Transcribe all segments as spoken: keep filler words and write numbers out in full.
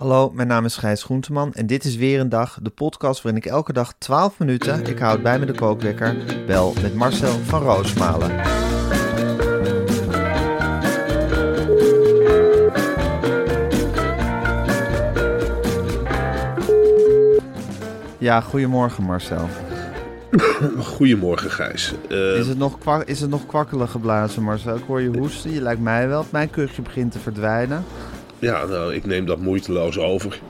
Hallo, mijn naam is Gijs Groenteman en dit is weer een dag, de podcast waarin ik elke dag twaalf minuten, ik houd bij me de kookwekker, bel met Marcel van Roosmalen. Ja, goedemorgen Marcel. Goedemorgen Gijs. Uh... Is, het nog kwak- is het nog kwakkelen geblazen Marcel? Ik hoor je hoesten, je lijkt mij wel, mijn kuchje begint te verdwijnen. Ja, nou, ik neem dat moeiteloos over.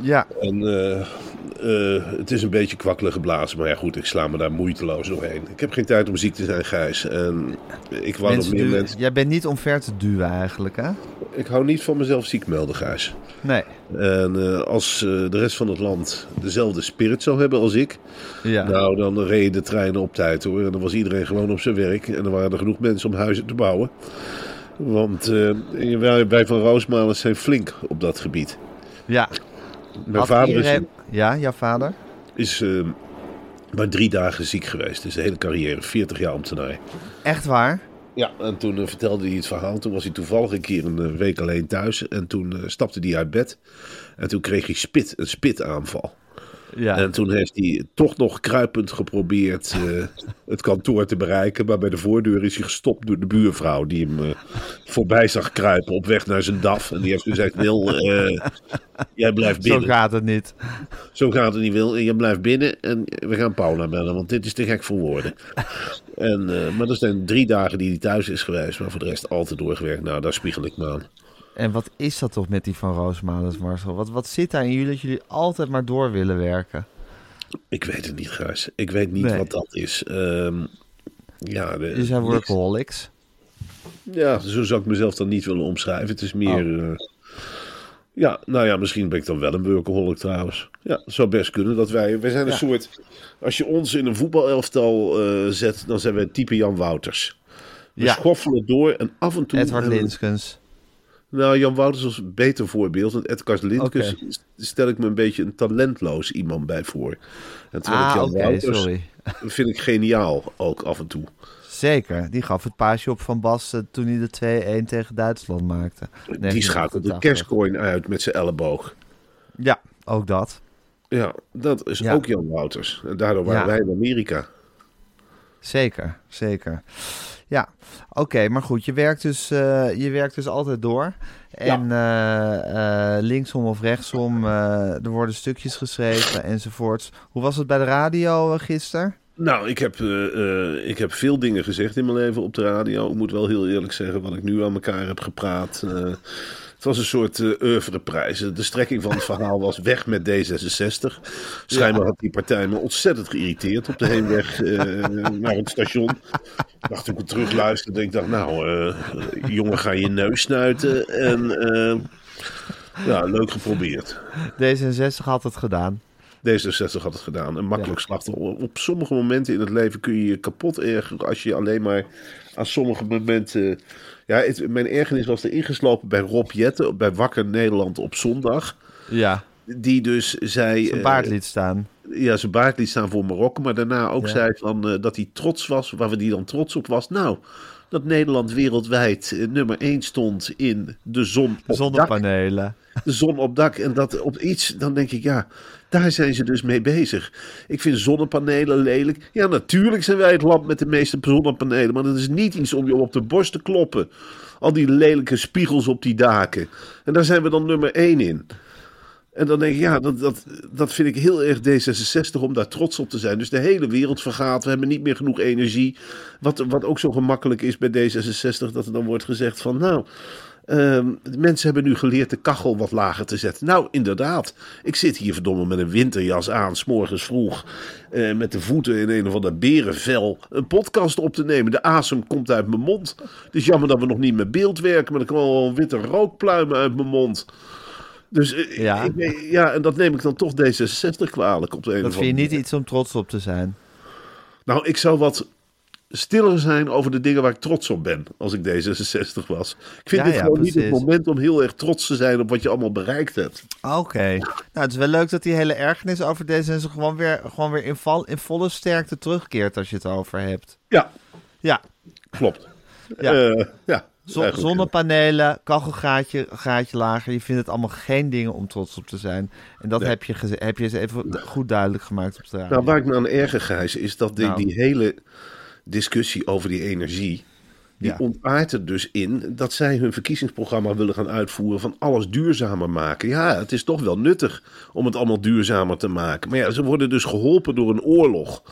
Ja. En uh, uh, het is een beetje kwakkelig geblazen, maar ja goed, ik sla me daar moeiteloos doorheen. Ik heb geen tijd om ziek te zijn, Gijs. En ik wou nog meer du- mensen... Jij bent niet omver te duwen eigenlijk, hè? Ik hou niet van mezelf ziek melden, Gijs. Nee. En uh, als uh, de rest van het land dezelfde spirit zou hebben als ik... Ja. Nou, dan reden de treinen op tijd, hoor. En dan was iedereen gewoon op zijn werk. En dan waren er genoeg mensen om huizen te bouwen. Want uh, wij, wij van Roosmalen zijn flink op dat gebied. Ja. Mijn Had vader iedereen... is... Ja, jouw vader? Is uh, maar drie dagen ziek geweest. Dus de hele carrière, veertig jaar ambtenaar. Echt waar? Ja, en toen uh, vertelde hij het verhaal. Toen was hij toevallig een keer een uh, week alleen thuis. En toen uh, stapte hij uit bed. En toen kreeg hij spit, een spitaanval. Ja. En toen heeft hij toch nog kruipend geprobeerd uh, het kantoor te bereiken. Maar bij de voordeur is hij gestopt door de buurvrouw die hem uh, voorbij zag kruipen op weg naar zijn D A F. En die heeft gezegd, Wil, uh, jij blijft binnen. Zo gaat het niet. Zo gaat het niet, Wil. En jij blijft binnen en we gaan Paula bellen, want dit is te gek voor woorden. En, uh, maar dat zijn drie dagen die hij thuis is geweest, maar voor de rest altijd doorgewerkt. Nou, daar spiegel ik me aan. En wat is dat toch met die Van Roosmalen, Marcel? Wat, wat zit daar in jullie dat jullie altijd maar door willen werken? Ik weet het niet, Gijs. Ik weet niet nee. wat dat is. Um, ja, de, is hij workaholics? Ja, zo zou ik mezelf dan niet willen omschrijven. Het is meer... Oh. Uh, ja, nou ja, misschien ben ik dan wel een workaholic trouwens. Ja, zou best kunnen dat wij... Wij zijn een ja. soort... Als je ons in een voetbalelftal uh, zet, dan zijn wij type Jan Wouters. We ja. schoffelen door en af en toe... Edward Linskens. Nou, Jan Wouters was een beter voorbeeld. Want Edgar Lindkens okay. stel ik me een beetje een talentloos iemand bij voor. En terwijl ah, ik Jan okay, Wouters sorry. vind ik geniaal ook af en toe. Zeker, die gaf het paasje op Van Basten toen hij de twee-een tegen Duitsland maakte. Nee, die schakelde de cashcoin uit met zijn elleboog. Ja, ook dat. Ja, dat is ja. ook Jan Wouters. En daardoor waren ja. wij in Amerika. Zeker, zeker. Ja, oké, okay, maar goed, je werkt dus, uh, je werkt dus altijd door. En ja. uh, uh, linksom of rechtsom, uh, er worden stukjes geschreven enzovoorts. Hoe was het bij de radio uh, gisteren? Nou, ik heb, uh, uh, ik heb veel dingen gezegd in mijn leven op de radio. Ik moet wel heel eerlijk zeggen wat ik nu aan elkaar heb gepraat. Uh, het was een soort uh, oeuvreprijs. De strekking van het verhaal was weg met D zesenzestig. Schijnbaar ja. had die partij me ontzettend geïrriteerd op de heenweg uh, naar het station. Dacht toen ik het terugluisterde, ik dacht, nou, uh, jongen, ga je neus snuiten. En uh, ja, leuk geprobeerd. D zesenzestig had het gedaan. D zesenzestig had het gedaan. Een makkelijk ja. slachtoffer. Op sommige momenten in het leven kun je je kapot ergeren als je alleen maar aan sommige momenten... Ja, het, mijn ergernis was er ingeslopen bij Rob Jetten, bij Wakker Nederland op zondag. Ja. Die dus zei... Zijn baard liet staan. Uh, ja, zijn baard liet staan voor Marokko. Maar daarna ook ja. zei van, uh, dat hij trots was, waar we die dan trots op was. Nou, dat Nederland wereldwijd nummer één stond in de zon op zonnepanelen. Dak. De zon op dak en dat op iets, dan denk ik ja, daar zijn ze dus mee bezig. Ik vind zonnepanelen lelijk. Ja, natuurlijk zijn wij het land met de meeste zonnepanelen, maar dat is niet iets om je op de borst te kloppen. Al die lelijke spiegels op die daken. En daar zijn we dan nummer één in. En dan denk ik, ja, dat, dat, dat vind ik heel erg D zesenzestig om daar trots op te zijn. Dus de hele wereld vergaat, we hebben niet meer genoeg energie. Wat, wat ook zo gemakkelijk is bij D zesenzestig, dat er dan wordt gezegd van, nou, um, de mensen hebben nu geleerd de kachel wat lager te zetten. Nou, inderdaad, ik zit hier verdomme met een winterjas aan, 's morgens vroeg, uh, met de voeten in een of ander berenvel, een podcast op te nemen. De asem komt uit mijn mond. Het is jammer dat we nog niet met beeld werken, maar er komen al witte rookpluimen uit mijn mond. Dus ja. Ik, ja, en dat neem ik dan toch D zesenzestig kwalijk op de ene. Dat vind je niet iets om trots op te zijn? Nou, ik zou wat stiller zijn over de dingen waar ik trots op ben, als ik D zesenzestig was. Ik vind ja, dit ja, gewoon precies. Niet het moment om heel erg trots te zijn op wat je allemaal bereikt hebt. Oké. Okay. Nou, het is wel leuk dat die hele ergernis over D zesenzestig gewoon weer, gewoon weer in, val, in volle sterkte terugkeert als je het over hebt. Ja. Ja. Klopt. Ja. Uh, ja. Zonnepanelen, kachelgaatje, gaatje lager. Je vindt het allemaal geen dingen om trots op te zijn. En dat nee. heb, je geze- heb je eens even goed duidelijk gemaakt op de radio. Nou, waar ik me aan erger, Gijs, is dat die, nou. die hele discussie over die energie, die ja. ontaart er dus in dat zij hun verkiezingsprogramma willen gaan uitvoeren van alles duurzamer maken. Ja, het is toch wel nuttig om het allemaal duurzamer te maken. Maar ja, ze worden dus geholpen door een oorlog.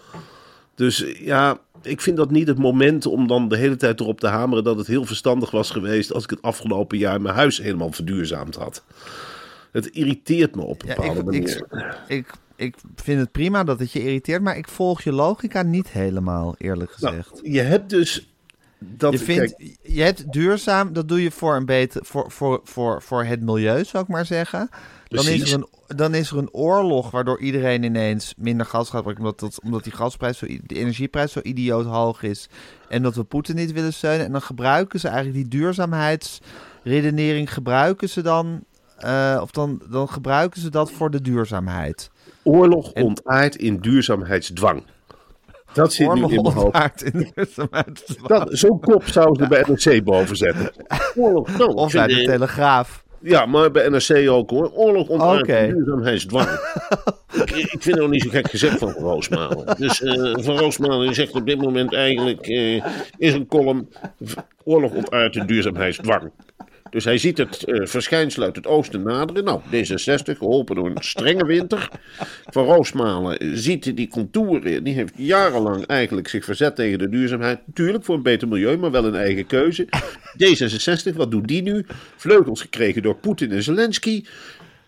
Dus ja, ik vind dat niet het moment om dan de hele tijd erop te hameren dat het heel verstandig was geweest als ik het afgelopen jaar mijn huis helemaal verduurzaamd had. Het irriteert me op een bepaalde ja, ik, manier. Ik, ik, ik vind het prima dat het je irriteert, maar ik volg je logica niet helemaal, eerlijk gezegd. Nou, je hebt dus... Dat, je, vindt, kijk, je hebt duurzaam, dat doe je voor, een beter, voor, voor, voor, voor het milieu, zou ik maar zeggen. Dan is, er een, dan is er een oorlog waardoor iedereen ineens minder gas gaat gebruiken. Omdat, dat, omdat die gasprijs, zo, de energieprijs zo idioot hoog is. En dat we Poetin niet willen steunen. En dan gebruiken ze eigenlijk die duurzaamheidsredenering. Gebruiken ze dan, uh, of dan, dan gebruiken ze dat voor de duurzaamheid. Oorlog en, ontaart in duurzaamheidsdwang. Dat zit oorlog nu in mijn hoofd. In dat, zo'n kop zouden ze bij N R C boven zetten. Oorlog, nou, of bij De Telegraaf. Ja, maar bij N R C ook hoor. Oorlog ontaart okay. duurzaamheidsdwang. ik, ik vind het ook niet zo gek gezegd van Van Roosmalen. Dus uh, Van Roosmalen zegt op dit moment eigenlijk uh, in een column oorlog ontaart duurzaamheidsdwang. Dus hij ziet het uh, verschijnsel uit het oosten naderen. Nou, D zesenzestig, geholpen door een strenge winter. Van Roosmalen ziet die contouren. Die heeft jarenlang eigenlijk zich verzet tegen de duurzaamheid. Natuurlijk voor een beter milieu, maar wel een eigen keuze. D zesenzestig, wat doet die nu? Vleugels gekregen door Poetin en Zelensky.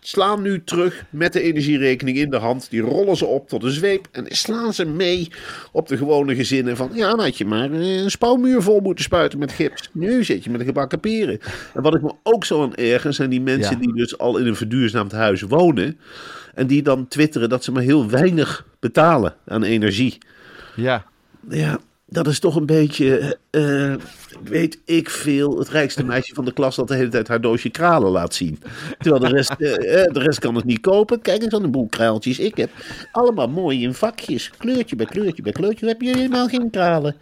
Slaan nu terug met de energierekening in de hand. Die rollen ze op tot een zweep en slaan ze mee op de gewone gezinnen. Van ja, dan had je maar een spouwmuur vol moeten spuiten met gips. Nu zit je met een gebakken peren. En wat ik me ook zo aan erger zijn die mensen ja. die dus al in een verduurzaamd huis wonen. En die dan twitteren dat ze maar heel weinig betalen aan energie. Ja. Ja. Dat is toch een beetje, uh, weet ik veel, het rijkste meisje van de klas dat de hele tijd haar doosje kralen laat zien. Terwijl de rest, uh, de rest kan het niet kopen. Kijk eens aan de boel kraaltjes. Ik heb allemaal mooi in vakjes. Kleurtje bij kleurtje bij kleurtje heb je helemaal geen kralen.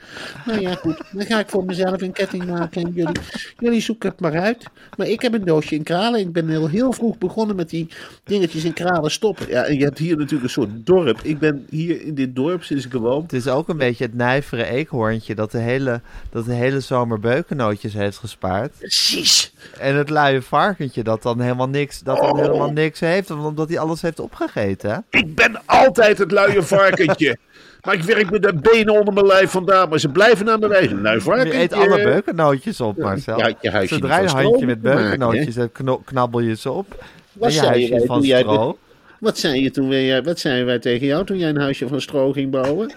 Nou ja, goed. Dan ga ik voor mezelf een ketting maken. En jullie, jullie zoeken het maar uit. Maar ik heb een doosje in kralen. Ik ben heel, heel vroeg begonnen met die dingetjes in kralen stoppen. Ja, en je hebt hier natuurlijk een soort dorp. Ik ben hier in dit dorp sinds ik gewoon. Het is ook een beetje het nijvere eekhoorntje dat de hele, dat de hele zomer beukennootjes heeft gespaard. Precies. En het luie varkentje dat dan helemaal niks, dat dan oh. helemaal niks heeft, omdat hij alles heeft opgegeten. Ik ben altijd het luie varkentje. Maar ik werk met de benen onder mijn lijf vandaan, maar ze blijven aan de wijze. Lui varkentje. Je eet alle beukennootjes op, Marcel. Ja, je huisje zodra je een handje met beukennootjes hebt, knabbel je ze op. Wat en je huisje je, van stro. De, wat, zei je toen wij, wat zeiden wij tegen jou toen jij een huisje van stro ging bouwen?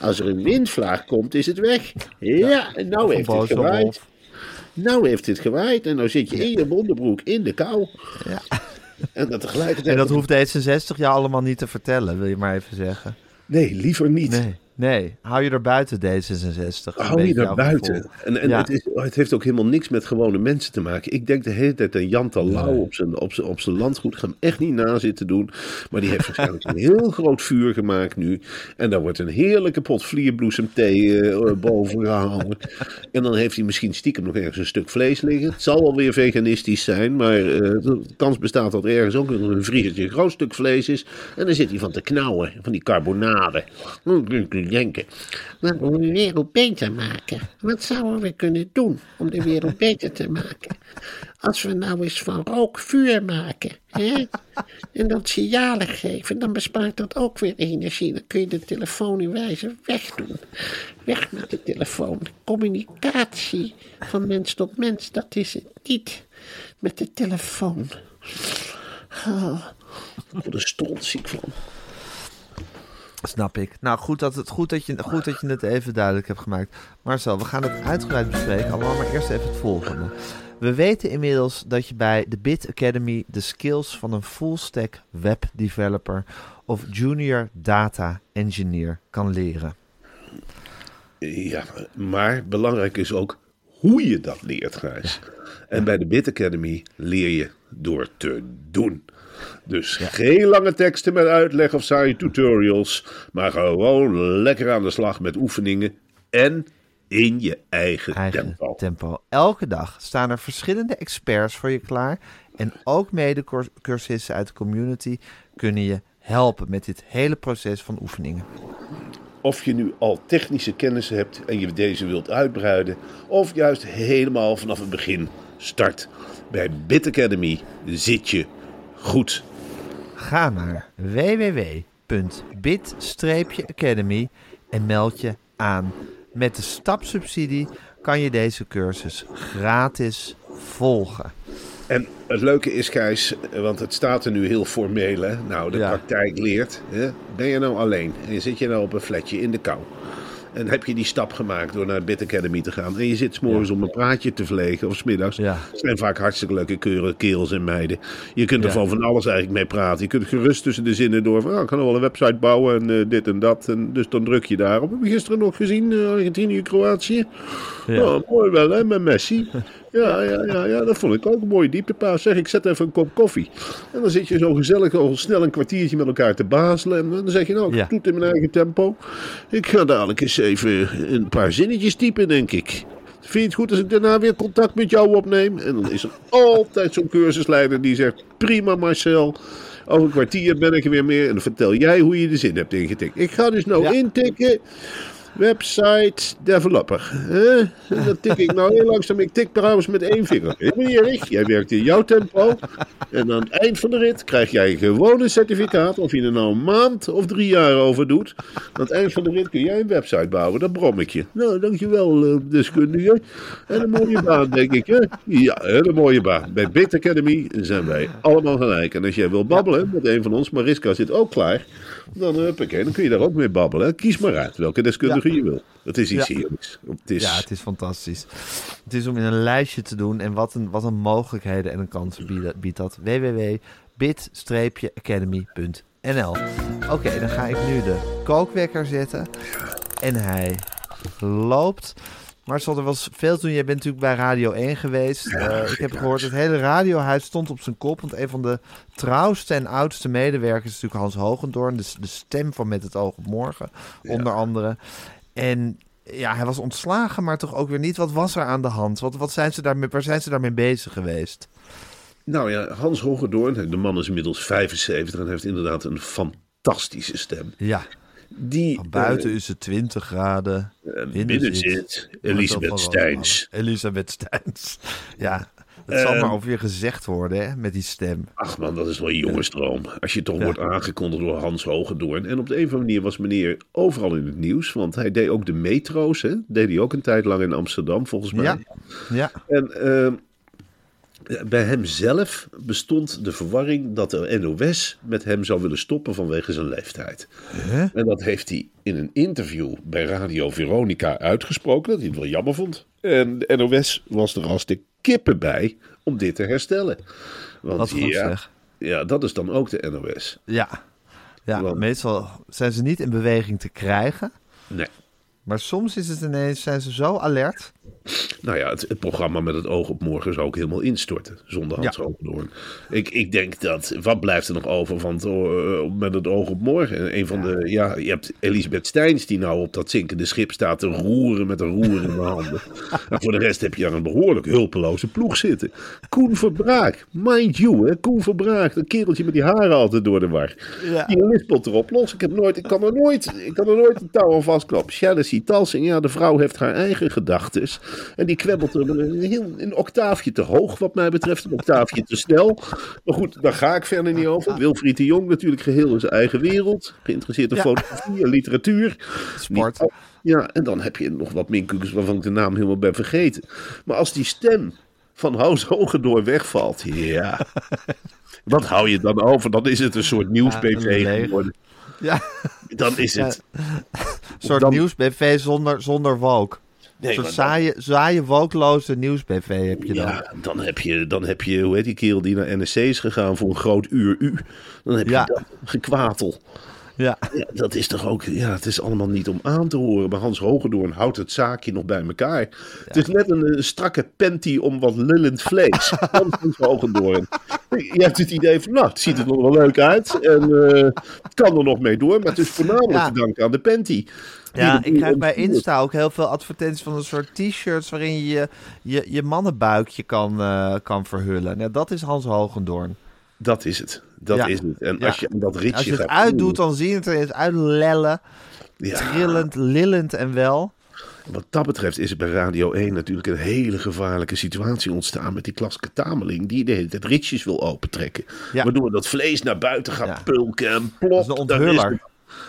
Als er een windvlaag komt, is het weg. Ja, en nou heeft het gewaaid. Nou heeft het gewaaid. En nou zit je in je onderbroek in de kou. Ja. En dat tegelijkertijd... En dat hoeft D zesenzestig jou allemaal niet te vertellen, wil je maar even zeggen. Nee, liever niet. Nee, Nee, hou je er buiten D zesenzestig. Hou je er buiten. En, en ja. het, is, het heeft ook helemaal niks met gewone mensen te maken. Ik denk de hele tijd aan Jan Terlouw nee. op zijn op zijn, op zijn landgoed. Ik ga hem echt niet na zitten doen. Maar die heeft waarschijnlijk een heel groot vuur gemaakt nu. En daar wordt een heerlijke pot vlierbloesemthee uh, boven gehouden. En dan heeft hij misschien stiekem nog ergens een stuk vlees liggen. Het zal wel weer veganistisch zijn. Maar uh, de kans bestaat dat er ergens ook een vriegertje een groot stuk vlees is. En dan zit hij van te knauwen. Van die carbonade. Denken. Laten we de wereld beter maken. Wat zouden we kunnen doen om de wereld beter te maken? Als we nou eens van rook vuur maken. Hè? En dat signalen geven. Dan bespaart dat ook weer energie. Dan kun je de telefoon in wijze wegdoen. Weg met de telefoon. Communicatie van mens tot mens. Dat is het niet. Met de telefoon. Oh, voor de stront ziek van. Snap ik. Nou, goed dat, het, goed, dat je, goed dat je het even duidelijk hebt gemaakt. Marcel, we gaan het uitgebreid bespreken. Allemaal, maar eerst even het volgende. We weten inmiddels dat je bij de Bit Academy de skills van een full-stack webdeveloper of junior data engineer kan leren. Ja, maar belangrijk is ook hoe je dat leert, Gijs. En bij de Bit Academy leer je door te doen. Dus ja. geen lange teksten met uitleg of saaie tutorials, maar gewoon lekker aan de slag met oefeningen en in je eigen, eigen tempo. tempo. Elke dag staan er verschillende experts voor je klaar en ook medecursisten uit de community kunnen je helpen met dit hele proces van oefeningen. Of je nu al technische kennis hebt en je deze wilt uitbreiden of juist helemaal vanaf het begin start. Bij Bit Academy zit je goed. Ga naar w w w punt bit academy en meld je aan. Met de stapsubsidie kan je deze cursus gratis volgen. En het leuke is, Gijs, want het staat er nu heel formeel. Hè? Nou, de ja. praktijk leert. Hè? Ben je nou alleen en zit je nou op een flatje in de kou? En heb je die stap gemaakt door naar Bit Academy te gaan. En je zit 's morgens ja. om een praatje te vlegen of 's middags. Ja. Het zijn vaak hartstikke leuke keuren, kerels en meiden. Je kunt er ja. van, van alles eigenlijk mee praten. Je kunt gerust tussen de zinnen door. Van, oh, ik kan wel een website bouwen en uh, dit en dat. En dus dan druk je daarop. Heb je gisteren nog gezien, uh, Argentinië, Kroatië? Ja. Oh, mooi wel, hè, met Messi. Ja, ja, ja, ja, dat vond ik ook een mooie dieptepaas. Zeg, ik zet even een kop koffie. En dan zit je zo gezellig al snel een kwartiertje met elkaar te bazelen. En dan zeg je, nou, ik ja. doe het in mijn eigen tempo. Ik ga dadelijk eens even een paar zinnetjes typen, denk ik. Vind je het goed als ik daarna weer contact met jou opneem? En dan is er altijd zo'n cursusleider die zegt, prima Marcel. Over een kwartier ben ik er weer meer. En dan vertel jij hoe je de zin hebt ingetikt. Ik ga dus nou ja. intikken. Website developer. Hè? Dat tik ik nou heel langzaam. Ik tik trouwens met één vinger. Meneer, jij werkt in jouw tempo. En aan het eind van de rit krijg jij gewoon een certificaat. Of je er nou een maand of drie jaar over doet. Aan het eind van de rit kun jij een website bouwen. Dat brom ik je. Nou, dankjewel deskundige. En een mooie baan, denk ik. Hè? Ja, een mooie baan. Bij Bit Academy zijn wij allemaal gelijk. En als jij wil babbelen met een van ons. Mariska zit ook klaar. Dan, huppakee, dan kun je daar ook mee babbelen. Hè? Kies maar uit welke deskundige. Ja. Je wil. Dat is iets ja. heerlijks. Het is... Ja, het is fantastisch. Het is om in een lijstje te doen en wat een, wat een mogelijkheden en een kansen biedt, biedt dat. w w w punt bit academy punt n l Oké, okay, dan ga ik nu de kookwekker zetten. En hij loopt. Marcel, er was veel toen. Jij bent natuurlijk bij Radio één geweest. Ja, uh, ik heb gehoord, het hele radiohuis stond op zijn kop. Want een van de trouwste en oudste medewerkers is natuurlijk Hans Hogendoorn. Dus de stem van Met het Oog op Morgen, ja. onder andere. En ja, hij was ontslagen, maar toch ook weer niet. Wat was er aan de hand? Wat, wat zijn ze daarmee, waar zijn ze daarmee bezig geweest? Nou ja, Hans Hogendoorn, de man is inmiddels vijfenzeventig en heeft inderdaad een fantastische stem. Ja. Die, van buiten uh, is het twintig graden. Uh, binnen zit Elisabeth Steins. Elisabeth Steins. Ja, dat uh, zal maar ook weer gezegd worden, hè, met die stem. Ach man, dat is wel een jongensdroom. Als je toch ja. wordt aangekondigd door Hans Hogendoorn. En op de een of andere manier was meneer overal in het nieuws. Want hij deed ook de metro's. Hè? Deed hij ook een tijd lang in Amsterdam, volgens mij. Ja. ja. En... Uh, bij hem zelf bestond de verwarring dat de N O S met hem zou willen stoppen vanwege zijn leeftijd. Huh? En dat heeft hij in een interview bij Radio Veronica uitgesproken, dat hij het wel jammer vond. En de N O S was er als de kippen bij om dit te herstellen. Want Wat goed, ja, zeg. ja, dat is dan ook de N O S. Ja, ja Want... meestal zijn ze niet in beweging te krijgen. Nee. Maar soms is het ineens, zijn ze zo alert. Nou ja, het, het programma Met het Oog op Morgen zou ook helemaal instorten. Zonder Hans Hogendoorn. Ja. Ik, ik denk dat, wat blijft er nog over van het, uh, Met het Oog op Morgen? Een van ja. de, ja, je hebt Elisabeth Steins die nou op dat zinkende schip staat te roeren met een roer in de handen. En voor de rest heb je dan een behoorlijk hulpeloze ploeg zitten. Coen Verbraak, mind you, hè, Coen Verbraak, dat kereltje met die haren altijd door de war. Ja. Die lispelt erop los. Ik heb nooit, ik kan er nooit, ik kan er nooit een touw aan vastknopen. Chelsea Talsing, ja, de vrouw heeft haar eigen gedachtes. En die kwebbelt er een, heel, een octaafje te hoog wat mij betreft. Een octaafje te snel. Maar goed, daar ga ik verder niet over. Wilfried de Jong natuurlijk geheel in zijn eigen wereld. Geïnteresseerd in ja. fotografie en literatuur. Sport. Die, ja, en dan heb je nog wat minkukers waarvan ik de naam helemaal ben vergeten. Maar als die stem van Hans Hogendoorn wegvalt. Ja. Wat hou je dan over? Dan is het een soort nieuws-P V ja, geworden. Ja. Dan is het. Ja. Een soort dan... nieuws-B V zonder, zonder wolk. Nee, een soort dan... saaie, saaie, wolkloze nieuws-B V heb je dan. Ja, dan heb je, dan heb je, hoe heet die kerel die naar N R C is gegaan voor een groot uur u. Dan heb ja. je dat gekwatel. Ja. ja, dat is toch ook, ja, het is allemaal niet om aan te horen. Maar Hans Hogendoorn houdt het zaakje nog bij elkaar. Ja. Het is net een, een strakke panty om wat lullend vlees. Hans Hogendoorn. Je hebt het idee van, nou, het ziet er nog wel leuk uit. En uh, het kan er nog mee door. Maar het is voornamelijk ja. te danken aan de panty. Ja, ik krijg bij Insta ook heel veel advertenties van een soort t-shirts waarin je je, je mannenbuikje kan, uh, kan verhullen. Ja, dat is Hans Hogendoorn. Dat is het. Dat ja. is het. En ja. als je dat ritje als je het gaat uitdoet, dan zie je het eruit uitlellen. Ja. Trillend, lillend en wel. Wat dat betreft is het bij Radio één natuurlijk een hele gevaarlijke situatie ontstaan met die klassieke tameling die de hele tijd ritjes wil opentrekken. Ja. Waardoor dat vlees naar buiten gaat ja. pulken en plop. Dat is een onthuller.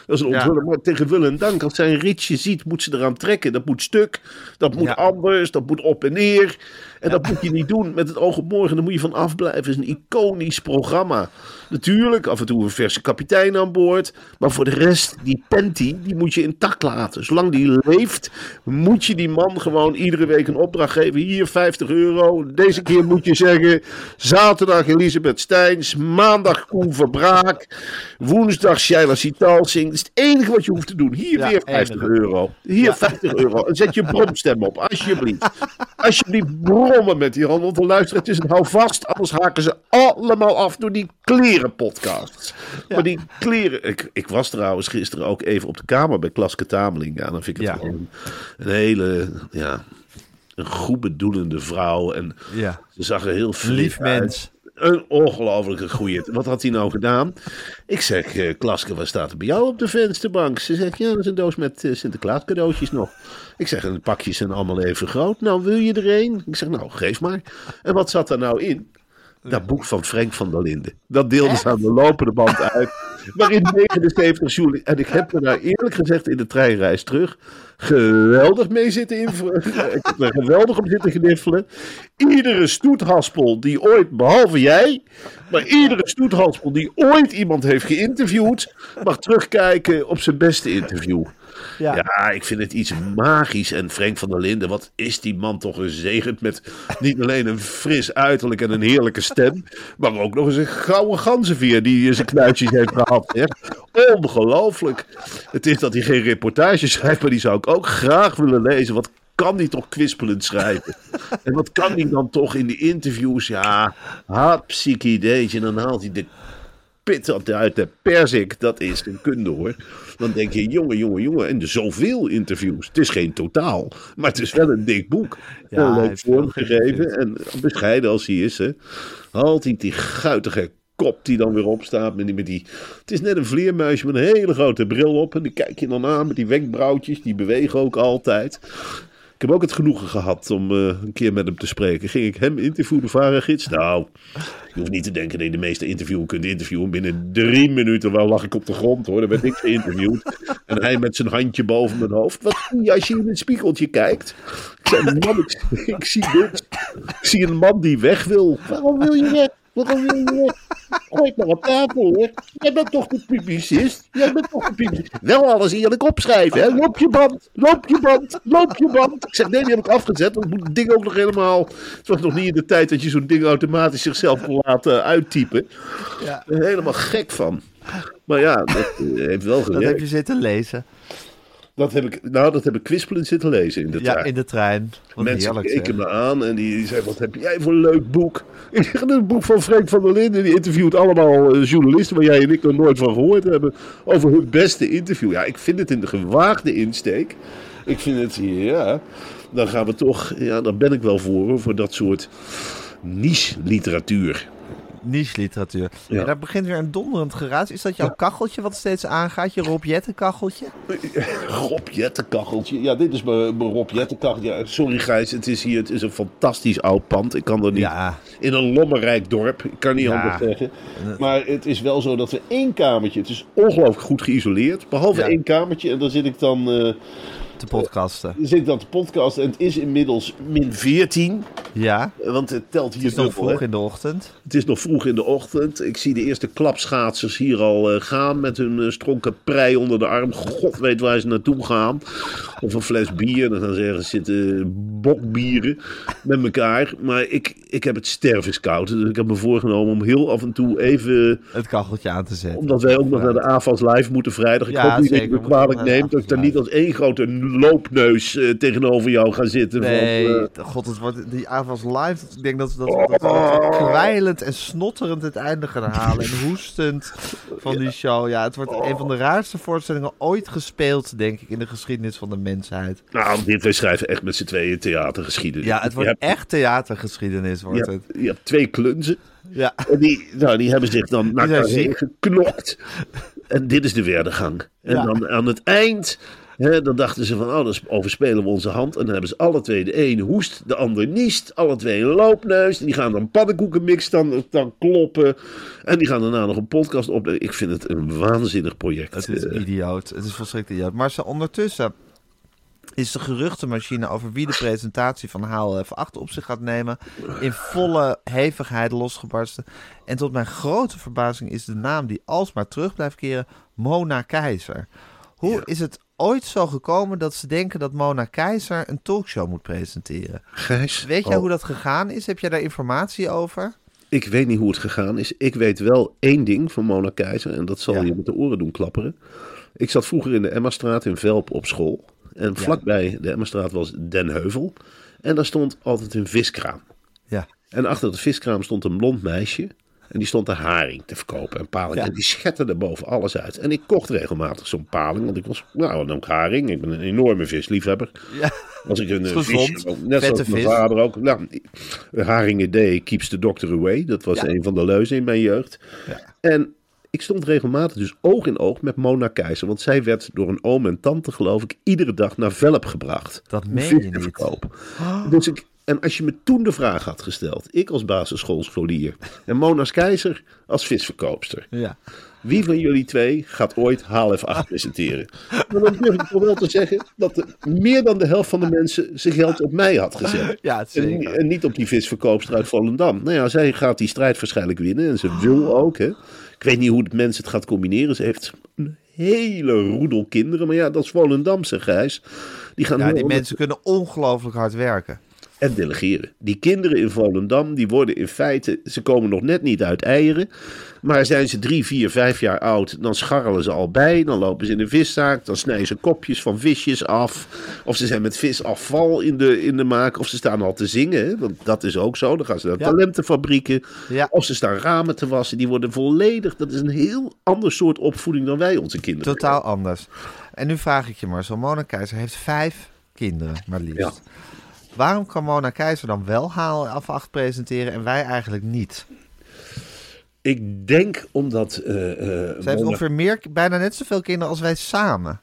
Dat is een onthuller, ja. maar tegen wil en dank. Als zij een ritje ziet, moet ze eraan trekken. Dat moet stuk, dat moet ja. anders, dat moet op en neer. En ja. dat moet je niet doen. Met het oog op morgen, daar moet je van afblijven. Het is een iconisch programma. Natuurlijk, af en toe een verse kapitein aan boord. Maar voor de rest, die panty, die moet je intact laten. Zolang die leeft, moet je die man gewoon iedere week een opdracht geven. Hier, vijftig euro. Deze keer moet je zeggen, zaterdag Elisabeth Steins. Maandag Coen Verbraak. Woensdag Shaila Sitalsing. Dat is het enige wat je hoeft te doen. Hier ja, weer vijftig euro. Hier ja. vijftig euro. En zet je bromstem op, alsjeblieft. Alsjeblieft, brommen met die handel. De luisteraar, het is een houvast. Anders haken ze allemaal af door die klerenpodcasts. Ja. Maar die kleren... Ik, ik was trouwens gisteren ook even op de kamer bij Klaske Tameling. Ja, dan vind ik het ja. gewoon een hele... Ja, een goed bedoelende vrouw. En ja. ze zag er heel flink lief uit. Mens. Een ongelofelijke goeie. Wat had hij nou gedaan? Ik zeg, uh, Klaske, wat staat er bij jou op de vensterbank? Ze zegt, ja, dat is een doos met uh, Sinterklaas cadeautjes nog. Ik zeg, en de pakjes zijn allemaal even groot. Nou, wil je er een? Ik zeg, nou, geef maar. En wat zat er nou in? Dat boek van Frénk van der Linden. Dat deelde ze aan de lopende band uit. Maar in negenenzeventig juli. En ik heb er nou eerlijk gezegd in de treinreis terug geweldig mee zitten invullen. Ik heb er geweldig om zitten gniffelen. Iedere stoethaspel die ooit, behalve jij, maar iedere stoethaspel die ooit iemand heeft geïnterviewd, mag terugkijken op zijn beste interview. Ja. ja, ik vind het iets magisch. En Frénk van der Linden, wat is die man toch gezegend met niet alleen een fris uiterlijk en een heerlijke stem, maar ook nog eens een gouden ganzenveer die zijn knuitjes heeft gehad. Hè? Ongelooflijk. Het is dat hij geen reportage schrijft, maar die zou ik ook graag willen lezen. Wat kan die toch kwispelend schrijven? En wat kan die dan toch in de interviews? Ja, hapsieke ideetje. En dan haalt hij de pit uit de perzik. Dat is een kunde, hoor. Dan denk je, jongen, jongen, jongen. En er zoveel interviews. Het is geen totaal. Maar het is wel een dik boek. Ja, leuk vormgegeven. En bescheiden als hij is. Hè. Altijd die guitige kop die dan weer opstaat. Met die, met die, het is net een vleermuisje met een hele grote bril op. En die kijk je dan aan met die wenkbrauwtjes. Die bewegen ook altijd. Ik heb ook het genoegen gehad om uh, een keer met hem te spreken. Ging ik hem interviewen, varengids? Nou, je hoeft niet te denken dat je de meeste interviewen kunt interviewen. Binnen drie minuten wel lag ik op de grond, hoor. Dan werd ik geïnterviewd. En hij met zijn handje boven mijn hoofd. Wat doe je als je in het spiegeltje kijkt? Ik zei, man, ik, ik zie dit. Ik zie een man die weg wil. Waarom wil je weg? Waarom wil je weg? Gooi maar op tafel, hoor. Jij bent toch de publicist? Jij bent toch de publicist? Wel alles eerlijk opschrijven, hè? Loop je band, loop je band, loop je band. Ik zeg, nee, die heb ik afgezet, want ik moet het ding ook nog helemaal... Het was nog niet in de tijd dat je zo'n ding automatisch zichzelf kon laten uittypen. Ja. Ik ben helemaal gek van. Maar ja, dat heeft wel gewerkt. Dat heb je zitten lezen. Dat heb ik, nou, dat heb ik kwispelend zitten lezen in de trein. Ja, in de trein. Wat mensen heerlijk, keken zeg. me aan en die, die zeiden, wat heb jij voor een leuk boek? Ik zeg, dat is een boek van Frénk van der Linden. Die interviewt allemaal journalisten waar jij en ik nog nooit van gehoord hebben. Over hun beste interview. Ja, ik vind het een gewaagde insteek. Ik vind het, ja, dan gaan we toch, ja, daar ben ik wel voor, voor dat soort niche-literatuur. Niche-literatuur. Ja. Ja, daar begint weer een donderend geraas. Is dat jouw ja. kacheltje wat steeds aangaat? Je Rob Jetten kacheltje? Rob Jetten kacheltje? Ja, dit is mijn, mijn Rob Jetten kacheltje. Ja, sorry Gijs, het is hier het is een fantastisch oud pand. Ik kan er niet... Ja. In een lommerrijk dorp. Ik kan niet ja. anders zeggen. Maar het is wel zo dat we één kamertje... Het is ongelooflijk goed geïsoleerd. Behalve ja. één kamertje. En daar zit ik dan... Uh, te podcasten. Uh, zit dan te podcasten. En het is inmiddels min veertien. Ja. Want het telt hier Het is dubbel, nog vroeg hè? in de ochtend. Het is nog vroeg in de ochtend. Ik zie de eerste klapschaatsers hier al uh, gaan. Met hun uh, stronken prei onder de arm. God weet waar ze naartoe gaan. Of een fles bier. Dan gaan ze ergens zitten bokbieren. Met elkaar. Maar ik, ik heb het stervenskoud. Dus ik heb me voorgenomen om heel af en toe even... Het kacheltje aan te zetten. Omdat wij ook nog naar de AFAS Live moeten vrijdag. Ik ja, hoop niet dat je me kwalijk neemt. Dat ik daar niet als één grote... loopneus uh, tegenover jou gaan zitten. Nee, want, uh... god, het wordt die avonds live. Ik denk dat we dat, dat, dat kwijlend en snotterend het einde gaan halen. En hoestend van die show. Ja, het wordt een van de raarste voorstellingen ooit gespeeld, denk ik, in de geschiedenis van de mensheid. Nou, dit, wij schrijven echt met z'n tweeën theatergeschiedenis. Ja, het wordt hebt... echt theatergeschiedenis, wordt je het. Hebt, je hebt twee klunzen. Ja. En die, nou, die hebben zich dan naar elkaar geknokt. En dit is de werdegang. En ja. dan aan het eind... He, dan dachten ze van, oh, dan overspelen we onze hand. En dan hebben ze alle twee, de een hoest, de ander niest. Alle twee een loopneus. Die gaan dan pannenkoekenmix dan, dan kloppen. En die gaan daarna nog een podcast opnemen. Ik vind het een waanzinnig project. Het is uh, idioot. Het is volstrekt idioot. Maar ze ondertussen... is de geruchtenmachine over wie de presentatie van H L F acht op zich gaat nemen in volle hevigheid losgebarsten. En tot mijn grote verbazing is de naam die alsmaar terug blijft keren Mona Keijzer. Hoe ja. is het ooit zo gekomen dat ze denken dat Mona Keijzer een talkshow moet presenteren? Gijs, weet jij oh. hoe dat gegaan is? Heb jij daar informatie over? Ik weet niet hoe het gegaan is. Ik weet wel één ding van Mona Keijzer en dat zal ja. je met de oren doen klapperen. Ik zat vroeger in de Emma Straat in Velp op school. En vlakbij de Emma Straat was Den Heuvel. En daar stond altijd een viskraam. Ja. En achter de viskraam stond een blond meisje. En die stond de haring te verkopen. En paling. Ja. En die schetterde boven alles uit. En ik kocht regelmatig zo'n paling. Want ik was, nou, dan neem ik haring. Ik ben een enorme visliefhebber. Ja. Als ik een gezond, vis, net zoals mijn vis. vader ook. Nou, haringen day keeps the doctor away. Dat was ja. een van de leuzen in mijn jeugd. Ja. En... ik stond regelmatig dus oog in oog met Mona Keijzer. Want zij werd door een oom en tante, geloof ik, iedere dag naar Velp gebracht. Dat meen je niet. Verkoop. Oh. Dus ik, en als je me toen de vraag had gesteld. Ik als basisschoolscholier. En Mona Keijzer als visverkoopster. Ja. Wie van jullie twee gaat ooit H L F acht presenteren? Maar dan durf ik toch wel te zeggen dat de, meer dan de helft van de mensen zijn geld op mij had gezet. Ja, en, en niet op die visverkoopster uit Volendam. Nou ja, zij gaat die strijd waarschijnlijk winnen. En ze wil ook, hè. Ik weet niet hoe het mensen het gaat combineren. Ze heeft een hele roedel kinderen. Maar ja, dat is Volendamse, Gijs. Die gaan ja, die mensen kunnen ongelooflijk hard werken. En delegeren. Die kinderen in Volendam, die worden in feite... ze komen nog net niet uit eieren. Maar zijn ze drie, vier, vijf jaar oud... dan scharrelen ze al bij. Dan lopen ze in de viszaak. Dan snijden ze kopjes van visjes af. Of ze zijn met visafval in de, in de maak. Of ze staan al te zingen. Hè? Want dat is ook zo. Dan gaan ze naar ja. talentenfabrieken. Ja. Of ze staan ramen te wassen. Die worden volledig... dat is een heel ander soort opvoeding dan wij onze kinderen. Totaal anders. En nu vraag ik je maar. Zo'n Mona Keijzer heeft vijf kinderen, maar liefst. Ja. Waarom kan Mona Keijzer dan wel H L F acht presenteren en wij eigenlijk niet? Ik denk omdat... Uh, uh, Ze heeft Mona... ongeveer meer, bijna net zoveel kinderen als wij samen.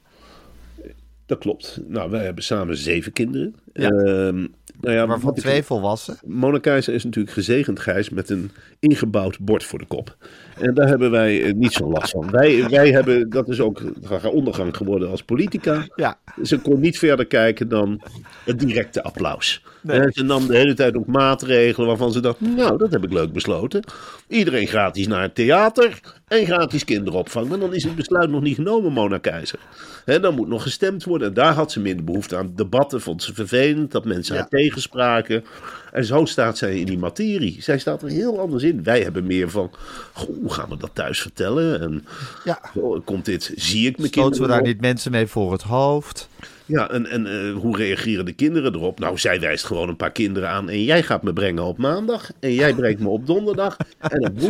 Dat klopt. Nou, wij hebben samen zeven kinderen. Ja. Uh, nou ja, waarvan twee ik... volwassen. Mona Keijzer is natuurlijk gezegend, Gijs, met een ingebouwd bord voor de kop. En daar hebben wij uh, niet zo'n last van. Wij, wij hebben, dat is ook haar ondergang geworden als politica. Ja. Ze kon niet verder kijken dan het directe applaus. Nee. En ze nam de hele tijd ook maatregelen waarvan ze dacht, nou, dat heb ik leuk besloten. Iedereen gratis naar het theater. en gratis kinderopvang. Maar dan is het besluit nog niet genomen, Mona Keijzer. He, dan moet nog gestemd worden. En daar had ze minder behoefte aan. Debatten vond ze vervelend, dat mensen ja. haar tegenspraken. En zo staat zij in die materie. Zij staat er heel anders in. Wij hebben meer van, goh, hoe gaan we dat thuis vertellen? En ja. zo, komt dit, zie ik mijn kinderen Stoten we daar op? Niet mensen mee voor het hoofd? Ja, en, en uh, hoe reageren de kinderen erop? Nou, zij wijst gewoon een paar kinderen aan. En jij gaat me brengen op maandag. En jij brengt me op donderdag. En,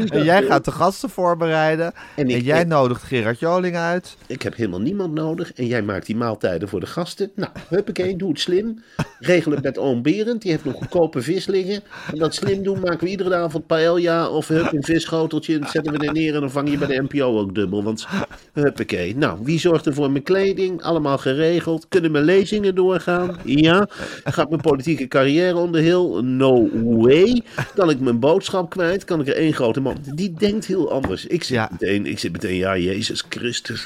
en jij gaat de gasten voorbereiden. En, ik, en jij ik, nodigt Gerard Joling uit. Ik heb helemaal niemand nodig. En jij maakt die maaltijden voor de gasten. Nou, huppakee, doe het slim. Regel het met oom Berend. Die heeft nog goedkope vis liggen. En dat slim doen maken we iedere avond paella. Of hup, een visschoteltje. Dat zetten we er neer en dan vang je bij de N P O ook dubbel. Want huppakee. Nou, wie zorgt er voor mijn kleding? Allemaal geregeld. Kunnen mijn lezingen doorgaan? Ja. Gaat mijn politieke carrière onder heel? No way. Kan ik mijn boodschap kwijt? Kan ik er één grote man? Die denkt heel anders. Ik zit, ja. meteen, ik zit meteen, ja, Jezus Christus.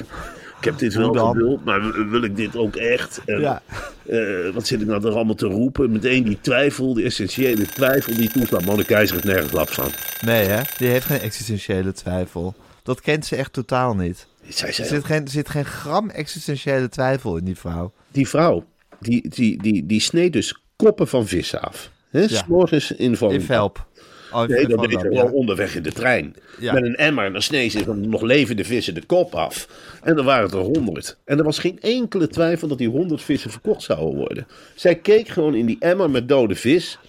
Ik heb dit wel geduld, maar wil ik dit ook echt? En, ja. uh, wat zit ik nou er allemaal te roepen? Meteen die twijfel, die essentiële twijfel, die toeslaat. Mona Keijzer heeft nergens last van. Nee, hè? Die heeft geen existentiële twijfel. Dat kent ze echt totaal niet. Zij zei, er zit geen, zit geen gram existentiële twijfel in die vrouw. Die vrouw, die, die, die, die sneed dus koppen van vissen af. He, ja. S'morgens in Volendam. In Velp. Oh, nee, dat deed ze wel ja. onderweg in de trein. Ja. Met een emmer en dan sneed ze van nog levende vissen de kop af. En dan waren het er honderd. En er was geen enkele twijfel dat die honderd vissen verkocht zouden worden. Zij keek gewoon in die emmer met dode vis.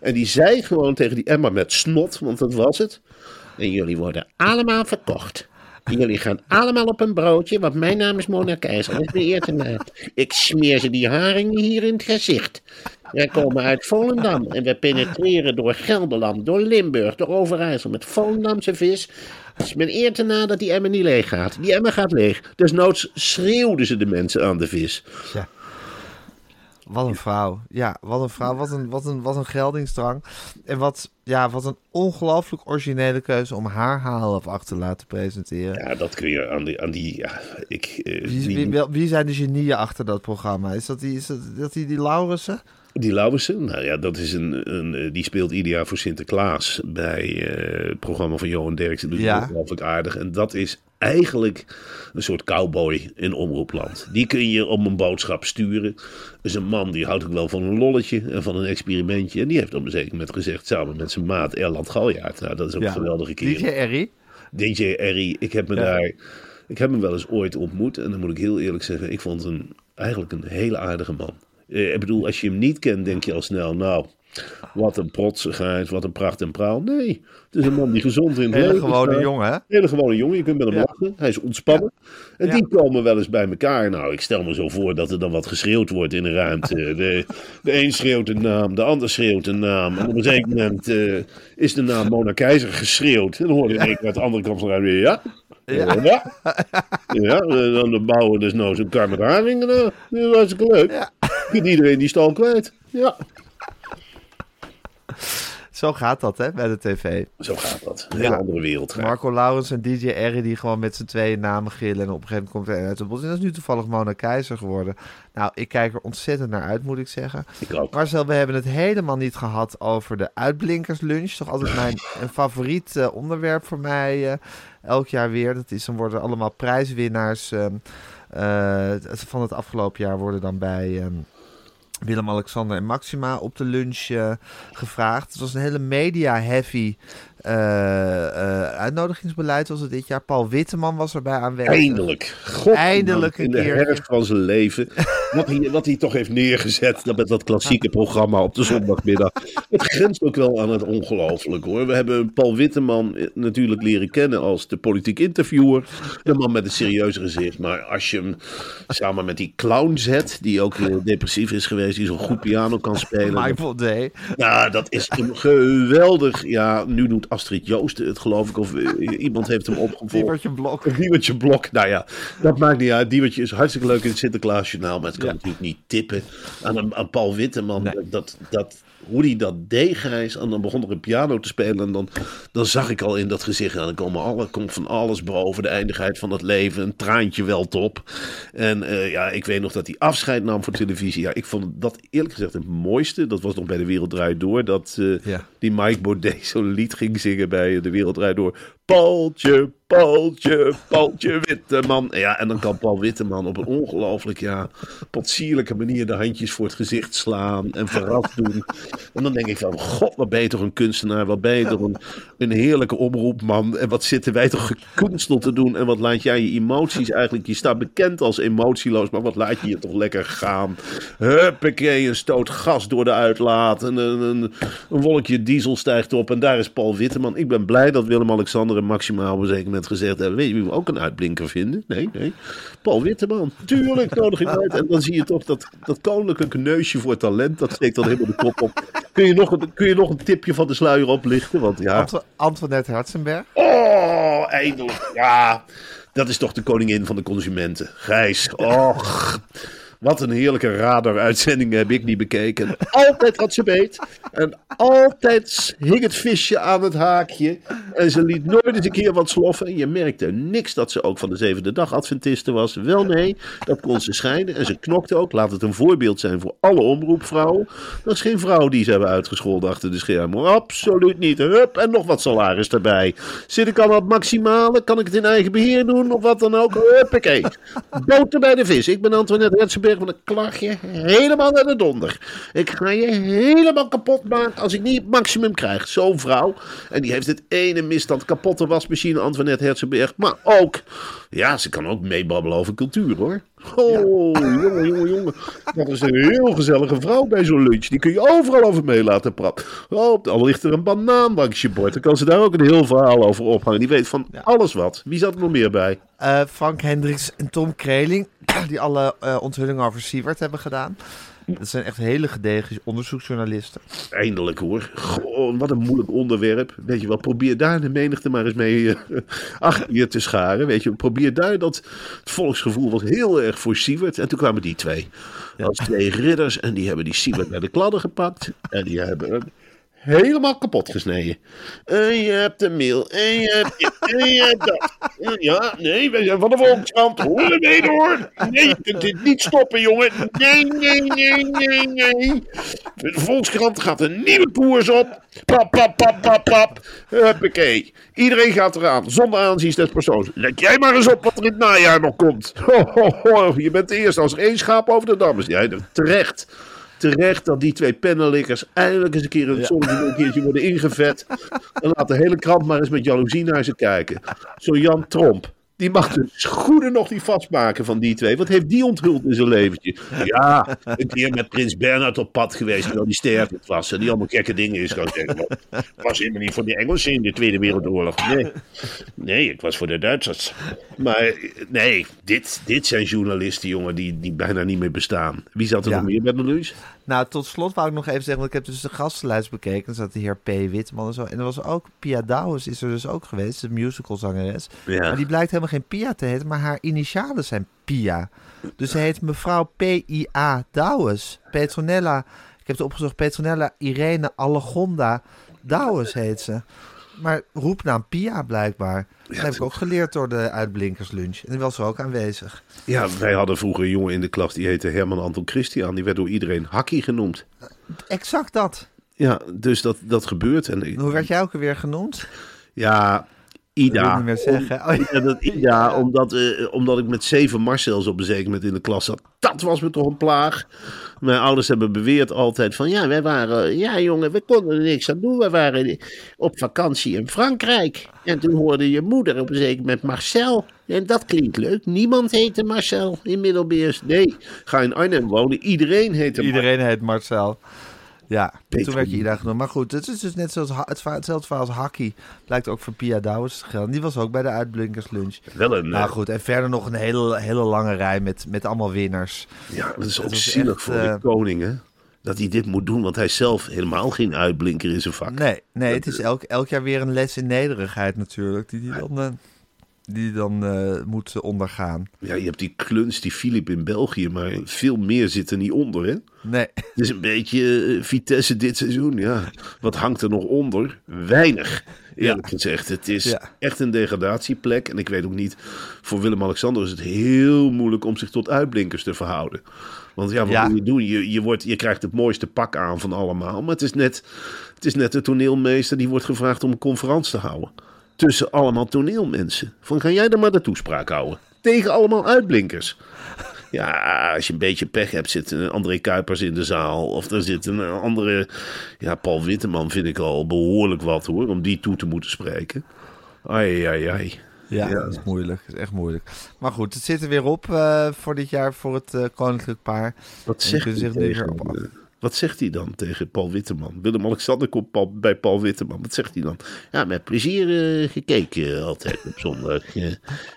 En die zei gewoon tegen die emmer met snot, want dat was het. En jullie worden allemaal verkocht. Jullie gaan allemaal op een broodje, want mijn naam is Mona Keijzer. Dat is mijn eerste naam. Ik smeer ze die haringen hier in het gezicht. Wij komen uit Volendam en we penetreren door Gelderland, door Limburg, door Overijssel met Volendamse vis. Het is mijn eer te na dat die emmer niet leeg gaat. Die emmer gaat leeg. Desnoods schreeuwden ze de mensen aan de vis. Ja. Wat een vrouw. Ja, wat een vrouw. Wat een, wat een, wat een geldingsdrang. En wat, ja, wat een ongelooflijk originele keuze om haar haalaf af te laten presenteren. Ja, dat kun je aan die... Aan die, ja, ik, uh, wie, die... Wie, wie zijn de genieën achter dat programma? Is dat die, is dat, dat die, die Lauwersen? Die Lauwersen? Nou ja, dat is een, een... Die speelt ieder jaar voor Sinterklaas bij uh, het programma van Johan Derksen. Dat is ja. ongelooflijk aardig. En dat is... Eigenlijk een soort cowboy in omroepland. Die kun je om een boodschap sturen. Dus een man die houdt ook wel van een lolletje en van een experimentje. En die heeft op een zeker moment gezegd, samen met zijn maat Erland Galjaard. Nou, dat is ook ja. een geweldige keer. D J Erry. D J Erry. Ik heb me ja. daar... Ik heb hem wel eens ooit ontmoet. En dan moet ik heel eerlijk zeggen, ik vond hem eigenlijk een hele aardige man. Eh, ik bedoel, als je hem niet kent, denk je al snel, nou... Wat een protsigheid, wat een pracht en praal. Nee, het is een man die gezond in het hele leven staat. Hele gewone jongen, hè? Hele gewone jongen, je kunt met hem ja. lachen. Hij is ontspannen. Ja. En ja. die komen wel eens bij elkaar. Nou, ik stel me zo voor dat er dan wat geschreeuwd wordt in de ruimte. De, de een schreeuwt een naam, de ander schreeuwt een naam. En op een zeker moment uh, is de naam Mona Keijzer geschreeuwd. En dan hoor je ja. uit de andere kant van de ruimte, ja... Ja. Ja. ja, dan bouwen we dus nou zo'n kar met haringen. Dat is hartstikke leuk. Ja. Kunt iedereen die stal kwijt. Ja. Zo gaat dat, hè, bij de tv. Zo gaat dat. Een hele ja. andere wereld. Graag. Marco Laurens en D J Erry die gewoon met z'n tweeën namen gillen. En op een gegeven moment komt er uit de bos. En dat is nu toevallig Mona Keijzer geworden. Nou, ik kijk er ontzettend naar uit, moet ik zeggen. Ik ook. Marcel, we hebben het helemaal niet gehad over de uitblinkerslunch. Toch altijd mijn een favoriet uh, onderwerp voor mij uh, elk jaar weer. Dat is, dan worden allemaal prijswinnaars um, uh, van het afgelopen jaar worden dan bij... Um, Willem-Alexander en Maxima op de lunch uh, gevraagd. Het was een hele media-heavy uh, uh, uitnodigingsbeleid was het dit jaar. Paul Witteman was erbij aanwezig. Eindelijk. God, Eindelijk een in de keer. herfst van zijn leven. Wat hij, wat hij toch heeft neergezet met dat klassieke programma op de zondagmiddag. Het grenst ook wel aan het ongelooflijk, hoor. We hebben Paul Witteman natuurlijk leren kennen als de politiek interviewer. De man met een serieus gezicht. Maar als je hem samen met die clown zet, die ook heel depressief is geweest, die zo'n goed piano kan spelen. Michael Day. Nou, dat is hem geweldig. Ja, nu doet Astrid Joosten het, geloof ik. Of iemand heeft hem opgevolgd. Diewertje Blok. Diewertje Blok. Nou ja, dat maakt niet uit. Diewertje is hartstikke leuk in het Sinterklaasjournaal. Maar het kan ja. natuurlijk niet tippen aan, aan Paul Witteman. Nee. Dat, dat, hoe die dat deed, Gijs. En dan begon er een piano te spelen. En dan, dan zag ik al in dat gezicht. En dan komt alle, kom van alles boven. De eindigheid van het leven. Een traantje welt op. En uh, ja, ik weet nog dat hij afscheid nam voor televisie. Ja, ik vond dat eerlijk gezegd het mooiste. Dat was nog bij de Wereld Draait Door. Dat... Uh, ja. die Mike Baudet zo'n lied ging zingen bij De Wereld Draait Door. Paultje, Paultje, Paultje Witteman. Ja, en dan kan Paul Witteman op een ongelooflijk, ja, potsierlijke manier de handjes voor het gezicht slaan en verrast doen. En dan denk ik van, god, wat ben je toch een kunstenaar, wat ben je toch een, een heerlijke omroepman. En wat zitten wij toch gekunsteld te doen en wat laat jij je emoties eigenlijk, je staat bekend als emotieloos, maar wat laat je je toch lekker gaan. Huppakee, een stoot gas door de uitlaat en een, een, een wolkje diesel stijgt op en daar is Paul Witteman. Ik ben blij dat Willem-Alexander en Maxima op een zeker moment gezegd hebben, weet je wie we ook een uitblinker vinden? Nee, nee. Paul Witteman, tuurlijk, nodig ik uit. En dan zie je toch dat, dat koninklijke neusje voor talent, dat steekt dan helemaal de kop op. Kun je nog een, kun je nog een tipje van de sluier oplichten? Want, ja. Anto- Antoinette Hertsenberg. Oh, eindelijk. Ja, dat is toch de koningin van de consumenten. Gijs, och. Wat een heerlijke radar-uitzending heb ik niet bekeken. Altijd had ze beet. En altijd hing het visje aan het haakje. En ze liet nooit eens een keer wat sloffen. En je merkte niks dat ze ook van de zevende dag Adventiste was. Wel nee, dat kon ze scheiden. En ze knokte ook. Laat het een voorbeeld zijn voor alle omroepvrouwen. Dat is geen vrouw die ze hebben uitgescholden achter de schermen. Absoluut niet. Hup, en nog wat salaris erbij. Zit ik al op maximale? Kan ik het in eigen beheer doen? Of wat dan ook? Huppakee. Boter bij de vis. Ik ben Antoinette Hertsenberg. Want ik klag je helemaal naar de donder. Ik ga je helemaal kapot maken als ik niet het maximum krijg. Zo'n vrouw. En die heeft het ene misstand. Kapotte wasmachine, Antoinette Hertsenberg. Maar ook, ja, ze kan ook meebabbelen over cultuur, hoor. Oh, ja. jongen, jongen, jongen. Dat is een heel gezellige vrouw bij zo'n lunch. Die kun je overal over mee laten praten. Oh, al ligt er een banaan langs je bord. Dan kan ze daar ook een heel verhaal over ophangen. Die weet van alles wat. Wie zat er nog meer bij? Uh, Frank Hendricks en Tom Kreling. Die alle uh, onthullingen over Siewert hebben gedaan. Dat zijn echt hele gedegen onderzoeksjournalisten. Eindelijk, hoor. Goh, wat een moeilijk onderwerp. Weet je wel, probeer daar de menigte maar eens mee uh, achter je te scharen. Weet je, probeer daar dat... Het volksgevoel was heel erg voor Siewert. En toen kwamen die twee. Ja. Als twee ridders. En die hebben die Siewert naar de kladden gepakt. En die hebben... Uh, helemaal kapot gesneden. En je hebt de mail. En je hebt dit. En je hebt dat. Ja, nee, we zijn van de Volkskrant. Hoor mee hoor. Nee, je kunt dit niet stoppen, jongen. Nee, nee, nee, nee, nee. De Volkskrant gaat een nieuwe koers op. Pap, pap, pap, pap, pap. Huppakee. Iedereen gaat eraan. Zonder aanzien des persoons. Let jij maar eens op wat er in het najaar nog komt. Ho, ho, ho. Je bent de eerste als er één schaap over de dam is. Ja, terecht. Terecht dat die twee pennenlikkers eindelijk eens een keer een, ja. soms een keertje worden ingevet. En laat de hele krant maar eens met jaloezie naar ze kijken. Zo Jan Tromp. Die mag de schoenen nog niet vastmaken van die twee. Wat heeft die onthuld in zijn leventje? Ja, een keer met prins Bernhard op pad geweest. Terwijl die stervend was. En die allemaal gekke dingen is gaan zeggen. Maar ik was helemaal niet voor de Engelsen in de Tweede Wereldoorlog. Nee, nee, ik was voor de Duitsers. Maar nee, dit, dit zijn journalisten, jongen, die, die bijna niet meer bestaan. Wie zat er ja. nog meer bij de lunch? Nou, tot slot wou ik nog even zeggen. Want ik heb dus de gastenlijst bekeken. Er zat de heer P. Witteman en zo. En er was ook Pia Douwes is er dus ook geweest. De musicalzangeres. Ja. Maar die blijkt helemaal geen Pia te heten, maar haar initialen zijn Pia. Dus ze heet mevrouw P I A Douwes. Petronella, ik heb het opgezocht, Petronella Irene Allegonda Douwes heet ze. Maar roepnaam Pia blijkbaar. Dat heb ik ook geleerd door de uitblinkerslunch. En die was er ook aanwezig. Ja, wij hadden vroeger een jongen in de klas, die heette Herman Anton Christian. Die werd door iedereen Hakkie genoemd. Exact dat. Ja, dus dat, dat gebeurt. En hoe werd jij ook alweer genoemd? Ja... Ida, niet meer zeggen. Om, ja, dat, Ida ja. omdat, uh, omdat ik met zeven Marcels op een zeker moment in de klas zat. Dat was me toch een plaag. Mijn ouders hebben beweerd altijd van... Ja, wij waren... Ja, jongen, we konden er niks aan doen. We waren op vakantie in Frankrijk. En toen hoorde je moeder op een zeker moment Marcel. En dat klinkt leuk. Niemand heette Marcel in Middelbeers. Nee, ga in Arnhem wonen. Iedereen heette Marcel. Iedereen heet Marcel. Ja, Peter. Toen werd je Ida genoemd. Maar goed, het is dus net zoals ha- het va- hetzelfde verhaal als Hakkie. Blijkt ook voor Pia Douwes te gelden. Die was ook bij de uitblinkerslunch. Wel een... Nou goed, en verder nog een hele, hele lange rij met, met allemaal winners. Ja, dat is ook zielig voor uh... de koning, hè? Dat hij dit moet doen, want hij is zelf helemaal geen uitblinker in zijn vak. Nee, nee, dat, het is elk, elk jaar weer een les in nederigheid natuurlijk. Die, die dan... Uh... die dan uh, moet ondergaan. Ja, je hebt die kluns, die Philip in België, maar veel meer zit er niet onder, hè? Nee. Het is een beetje uh, Vitesse dit seizoen, ja. Wat hangt er nog onder? Weinig, eerlijk ja. gezegd. Het is ja. echt een degradatieplek. En ik weet ook niet, voor Willem-Alexander is het heel moeilijk om zich tot uitblinkers te verhouden. Want ja, wat ja. moet je doen? Je, je, wordt, je krijgt het mooiste pak aan van allemaal. Maar het is, net, het is net de toneelmeester die wordt gevraagd om een conferentie te houden. Tussen allemaal toneelmensen. Van, ga jij dan maar de toespraak houden? Tegen allemaal uitblinkers. Ja, als je een beetje pech hebt, zit een André Kuipers in de zaal. Of er zit een andere... Ja, Paul Witteman vind ik al behoorlijk wat, hoor. Om die toe te moeten spreken. Ai, ai, ai. Ja, ja, dat is moeilijk. Dat is echt moeilijk. Maar goed, het zit er weer op uh, voor dit jaar voor het uh, koninklijk paar. Wat zegt, hij zich tegen, op af. wat zegt hij dan tegen Paul Witteman? Willem-Alexander komt Paul, bij Paul Witteman. Wat zegt hij dan? Ja, met plezier uh, gekeken uh, altijd op zondag. Uh,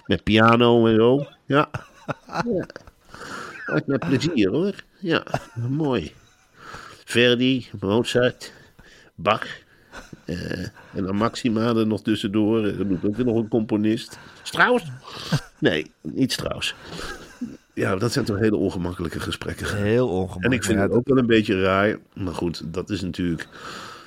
met piano en zo. Ja. ja. Met plezier, hoor. Ja, mooi. Verdi, Mozart, Bach... Uh, en dan Maxima er nog tussendoor. Er moet ook nog een componist. Strauss? Nee, niet Strauss. Ja, dat zijn toch hele ongemakkelijke gesprekken. Heel ongemakkelijk. En ik vind ja, het ook wel een beetje raar. Maar goed, dat is natuurlijk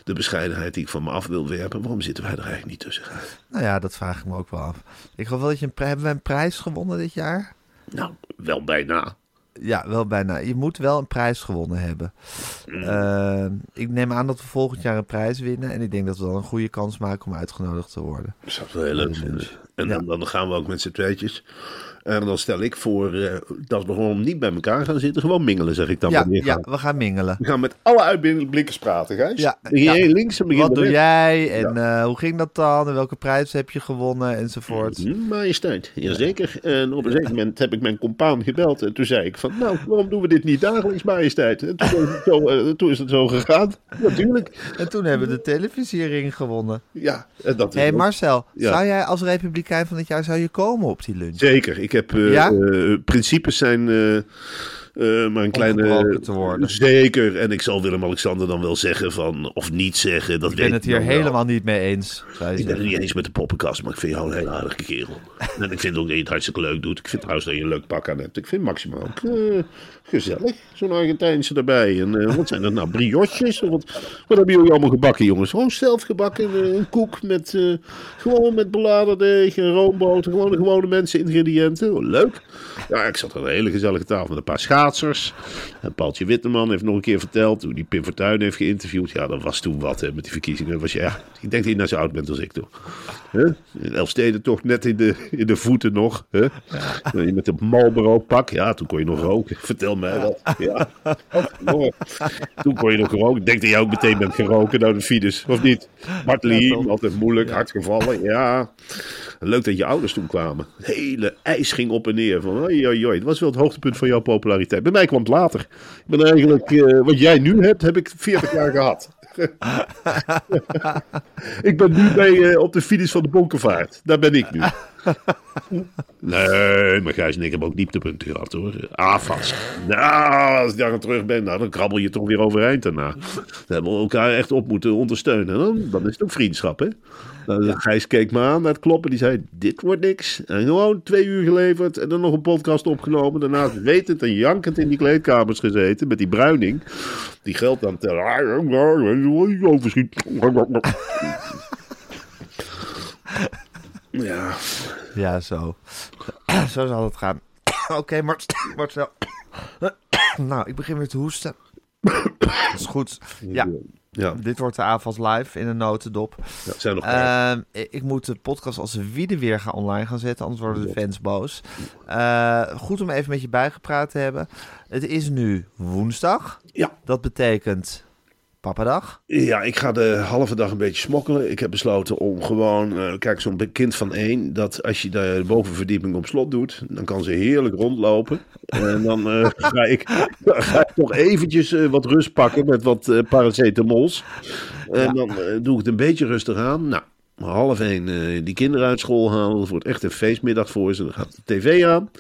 de bescheidenheid die ik van me af wil werpen. Waarom zitten wij er eigenlijk niet tussen? Nou ja, dat vraag ik me ook wel af. Ik geloof wel dat je een, pri- hebben wij een prijs gewonnen dit jaar? Nou, wel bijna. Ja, wel bijna. Je moet wel een prijs gewonnen hebben. Uh, ik neem aan dat we volgend jaar een prijs winnen. En ik denk dat we dan een goede kans maken om uitgenodigd te worden. Dat zou ik wel heel leuk vinden. En dan, ja. dan gaan we ook met z'n tweetjes. En dan stel ik voor uh, dat we gewoon niet bij elkaar gaan zitten. Gewoon mingelen, zeg ik dan. Ja, ja, we gaan mingelen. We gaan met alle uitblinkers praten, Gijs. Ja, ja. Links en wat doe met. jij? En ja. uh, hoe ging dat dan? En welke prijs heb je gewonnen? Enzovoort. Majesteit, jazeker. En op een zeker moment heb ik mijn compaan gebeld. En toen zei ik van, nou, waarom doen we dit niet dagelijks, majesteit? En toen is het zo, uh, toen is het zo gegaan. Natuurlijk. En toen hebben we de televisiering gewonnen. Ja. En dat is hey, Marcel, ja. zou jij als republikein van het jaar zou je komen op die lunch? Zeker, ik heb, uh, ja? uh, principes zijn uh, uh, maar een kleine... te worden. Zeker, en ik zal Willem-Alexander dan wel zeggen van, of niet zeggen. Dat ik ben weet het hier helemaal wel. niet mee eens. Ik zeggen. ben het niet eens met de poppenkast, maar ik vind jou een heel aardige kerel. En ik vind ook dat je het hartstikke leuk doet. Ik vind trouwens dat je een leuk pak aan hebt. Ik vind Maxima ook uh, gezellig. Zo'n Argentijnse erbij. En uh, wat zijn dat nou, brioches? Wat, wat hebben jullie allemaal gebakken, jongens? Gewoon zelf gebakken, uh, een koek met uh, gewoon met bladerdeeg en roomboter. Gewoon de gewone mensen ingrediënten. Oh, leuk. Ja, ik zat aan een hele gezellige tafel met een paar schaatsers. En Paaltje Witteman heeft nog een keer verteld hoe die Pim Fortuyn heeft geïnterviewd. Ja, dat was toen wat hè, met die verkiezingen. Was, ja, ik denk dat je net zo oud bent als ik toen. Huh? In Elfsteden toch net in de, in de voeten nog. Huh? Ja. Met een Marlboro pak. Ja, toen kon je nog roken. Vertel mij dat. Ja. Oh, toen kon je nog roken. Ik denk dat jij ook meteen bent geroken door de fides. Of niet? Bart Liem, altijd moeilijk. Hard gevallen. Ja. Leuk dat je ouders toen kwamen. Hele ijs ging op en neer. Van, oi, oi, oi. Het was wel het hoogtepunt van jouw populariteit. Bij mij kwam het later. Ik ben eigenlijk, uh, wat jij nu hebt, heb ik veertig jaar gehad. Ik ben nu bij, uh, op de files van de Bonkenvaart. Daar ben ik nu. Nee, maar Gijs en ik hebben ook dieptepunten gehad, hoor. Avas. Nou, als ik daar aan terug ben, nou, dan krabbel je toch weer overeind daarna. Dan hebben we elkaar echt op moeten ondersteunen. Dan, dan is het ook vriendschap, hè? Nou, ja. Gijs keek me aan naar het kloppen. Die zei, dit wordt niks. En gewoon twee uur geleverd. En dan nog een podcast opgenomen. Daarna wetend en jankend in die kleedkamers gezeten. Met die bruining. Die geld aan het overschiet. Ja. Ja, zo. Zo zal het gaan. Oké, okay, Marcel. Nou, ik begin weer te hoesten. Dat is goed. Ja. Ja. Dit wordt de avond live in een notendop. Ja, zijn nog uh, ik moet de podcast als wiede weer gaan online gaan zetten, anders worden de fans boos. Uh, goed om even met je bijgepraat te hebben. Het is nu woensdag. Ja. Dat betekent... Papadag? Ja, ik ga de halve dag een beetje smokkelen. Ik heb besloten om gewoon... Uh, kijk, zo'n kind van één... dat als je de bovenverdieping op slot doet... dan kan ze heerlijk rondlopen. En dan uh, ga, ik, ga ik nog eventjes uh, wat rust pakken... met wat uh, paracetamols. En ja. dan uh, doe ik het een beetje rustig aan. Nou, half één uh, die kinderen uit school halen. Het wordt echt een feestmiddag voor ze. Dan gaat de tv aan.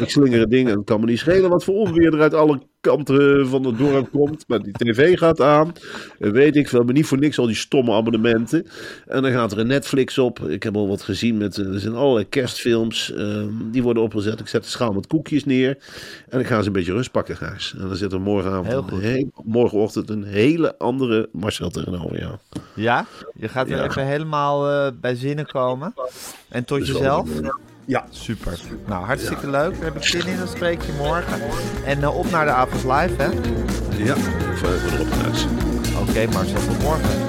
Ik slinger het ding en het kan me niet schelen... wat voor onweer er uit alle... kanten van het dorp komt. Maar die tv gaat aan. En weet ik veel, maar niet voor niks al die stomme abonnementen. En dan gaat er een Netflix op. Ik heb al wat gezien. Met, er zijn allerlei kerstfilms. Um, die worden opgezet. Ik zet de schaal met koekjes neer. En ik ga ze een beetje rust pakken, Gijs. En dan zit er morgenavond, een heel, morgenochtend een hele andere Marcel tegenover jou. Ja? Je gaat er ja. even helemaal uh, bij zinnen komen. En tot dus jezelf. Ja, super. Nou, hartstikke ja. leuk. We hebben zin in, dan spreek je morgen. En uh, op naar de avond live, hè? Ja, voor de opdracht. Oké, okay, Marcel, tot morgen.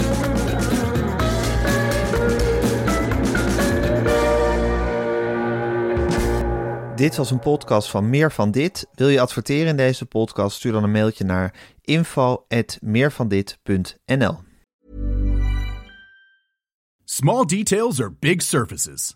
Dit was een podcast van Meer van Dit. Wil je adverteren in deze podcast? Stuur dan een mailtje naar info at meervandit punt n l. Small details are big surfaces.